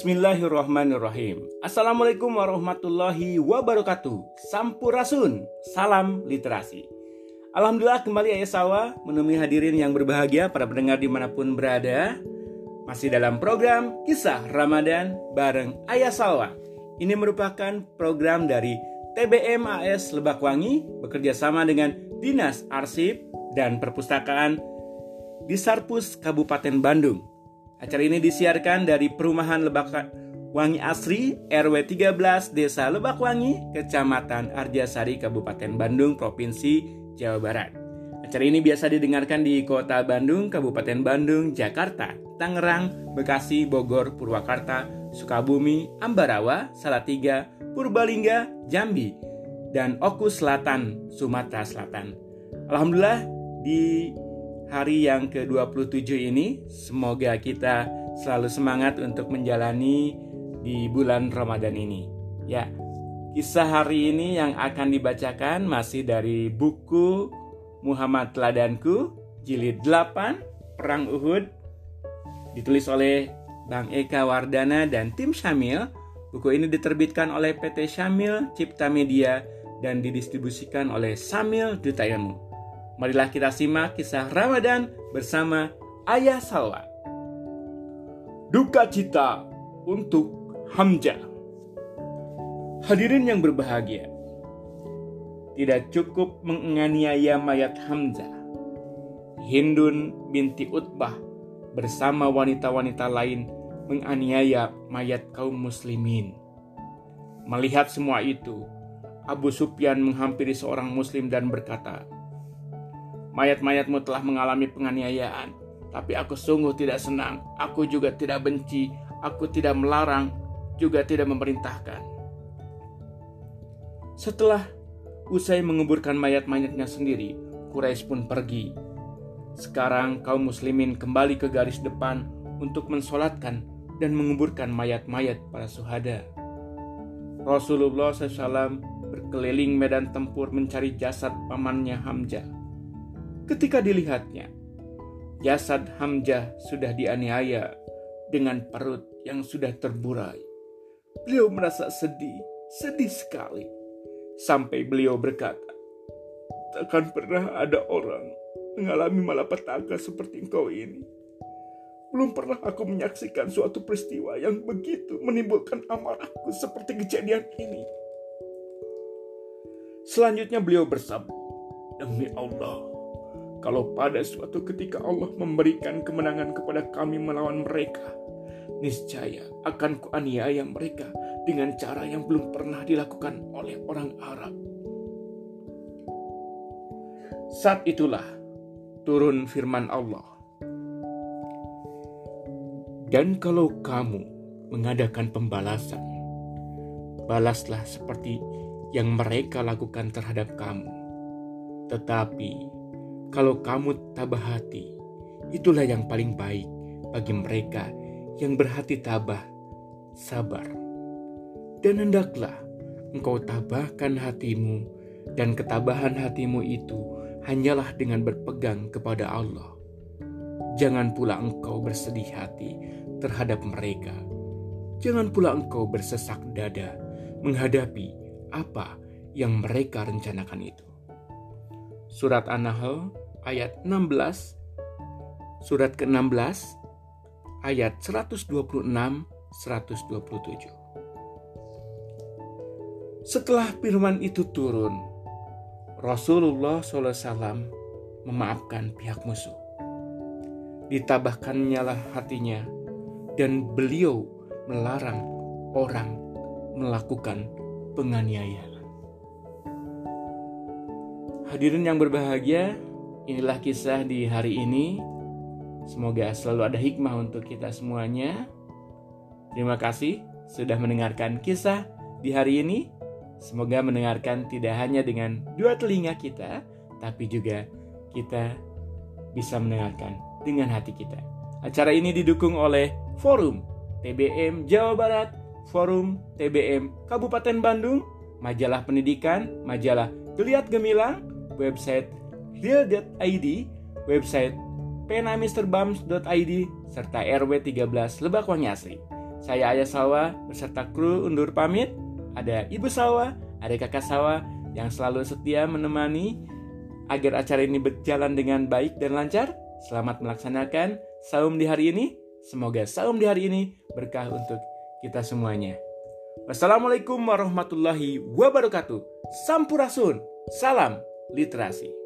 Bismillahirrahmanirrahim. Assalamualaikum warahmatullahi wabarakatuh. Sampurasun, salam literasi. Alhamdulillah, kembali Ayah Sawa menemui hadirin yang berbahagia, para pendengar dimanapun berada. Masih dalam program Kisah Ramadan bareng Ayah Sawa. Ini merupakan program dari TBMAS Lebak Wangi bekerjasama dengan Dinas Arsip dan Perpustakaan di Sarpus Kabupaten Bandung. Acara ini disiarkan dari Perumahan Lebak Wangi Asri, RW13 Desa Lebak Wangi, Kecamatan Arjasari, Kabupaten Bandung, Provinsi Jawa Barat. Acara ini biasa didengarkan di Kota Bandung, Kabupaten Bandung, Jakarta, Tangerang, Bekasi, Bogor, Purwakarta, Sukabumi, Ambarawa, Salatiga, Purbalingga, Jambi, dan Oku Selatan, Sumatera Selatan. Alhamdulillah, di hari yang ke-27 ini, semoga kita selalu semangat untuk menjalani di bulan Ramadan ini. Ya, kisah hari ini yang akan dibacakan masih dari buku Muhammad Ladanku Jilid 8 Perang Uhud, ditulis oleh Bang Eka Wardana dan tim Syamil. Buku ini diterbitkan oleh PT Syamil Cipta Media dan didistribusikan oleh Syamil Duta Ilmu. Marilah kita simak kisah Ramadan bersama Ayah Sawa. Duka cita untuk Hamzah. Hadirin yang berbahagia, tidak cukup menganiaya mayat Hamzah. Hindun binti Utbah bersama wanita-wanita lain menganiaya mayat kaum muslimin. Melihat semua itu, Abu Sufyan menghampiri seorang muslim dan berkata, "Mayat-mayatmu telah mengalami penganiayaan, tapi aku sungguh tidak senang. Aku juga tidak benci, aku tidak melarang, juga tidak memerintahkan." Setelah usai menguburkan mayat-mayatnya sendiri, Quraisy pun pergi. Sekarang kaum muslimin kembali ke garis depan untuk mensolatkan dan menguburkan mayat-mayat para syuhada. Rasulullah SAW berkeliling medan tempur mencari jasad pamannya Hamzah. Ketika dilihatnya, jasad Hamzah sudah dianiaya dengan perut yang sudah terburai. Beliau merasa sedih sekali. Sampai beliau berkata, "Takkan pernah ada orang mengalami malapetaka seperti engkau ini. Belum pernah aku menyaksikan suatu peristiwa yang begitu menimbulkan amarahku seperti kejadian ini." Selanjutnya beliau bersabda, "Demi Allah, kalau pada suatu ketika Allah memberikan kemenangan kepada kami melawan mereka, niscaya akan kuaniaya mereka dengan cara yang belum pernah dilakukan oleh orang Arab." Saat itulah turun firman Allah, "Dan kalau kamu mengadakan pembalasan, balaslah seperti yang mereka lakukan terhadap kamu. Tetapi kalau kamu tabah hati, itulah yang paling baik bagi mereka yang berhati tabah, sabar. Dan hendaklah engkau tabahkan hatimu, dan ketabahan hatimu itu hanyalah dengan berpegang kepada Allah. Jangan pula engkau bersedih hati terhadap mereka. Jangan pula engkau bersesak dada menghadapi apa yang mereka rencanakan itu." Surat An-Nahl ayat 16, surat ke-16 ayat 126-127. Setelah firman itu turun, Rasulullah SAW memaafkan pihak musuh. Ditabahkannya lah hatinya, dan beliau melarang orang melakukan penganiayaan. Hadirin yang berbahagia, inilah kisah di hari ini. Semoga selalu ada hikmah untuk kita semuanya. Terima kasih sudah mendengarkan kisah di hari ini. Semoga mendengarkan tidak hanya dengan dua telinga kita, tapi juga kita bisa mendengarkan dengan hati kita. Acara ini didukung oleh Forum TBM Jawa Barat, Forum TBM Kabupaten Bandung, Majalah Pendidikan, Majalah Geliat Gemilang, website real.id, website penamisterbams.id, serta RW13 Lebak Wangi Asri. Saya Ayah Sawa beserta kru undur pamit. Ada Ibu Sawa, ada kakak Sawa yang selalu setia menemani agar acara ini berjalan dengan baik dan lancar. Selamat melaksanakan saum di hari ini. Semoga saum di hari ini berkah untuk kita semuanya. Wassalamualaikum warahmatullahi wabarakatuh. Sampurasun. Salam literasi.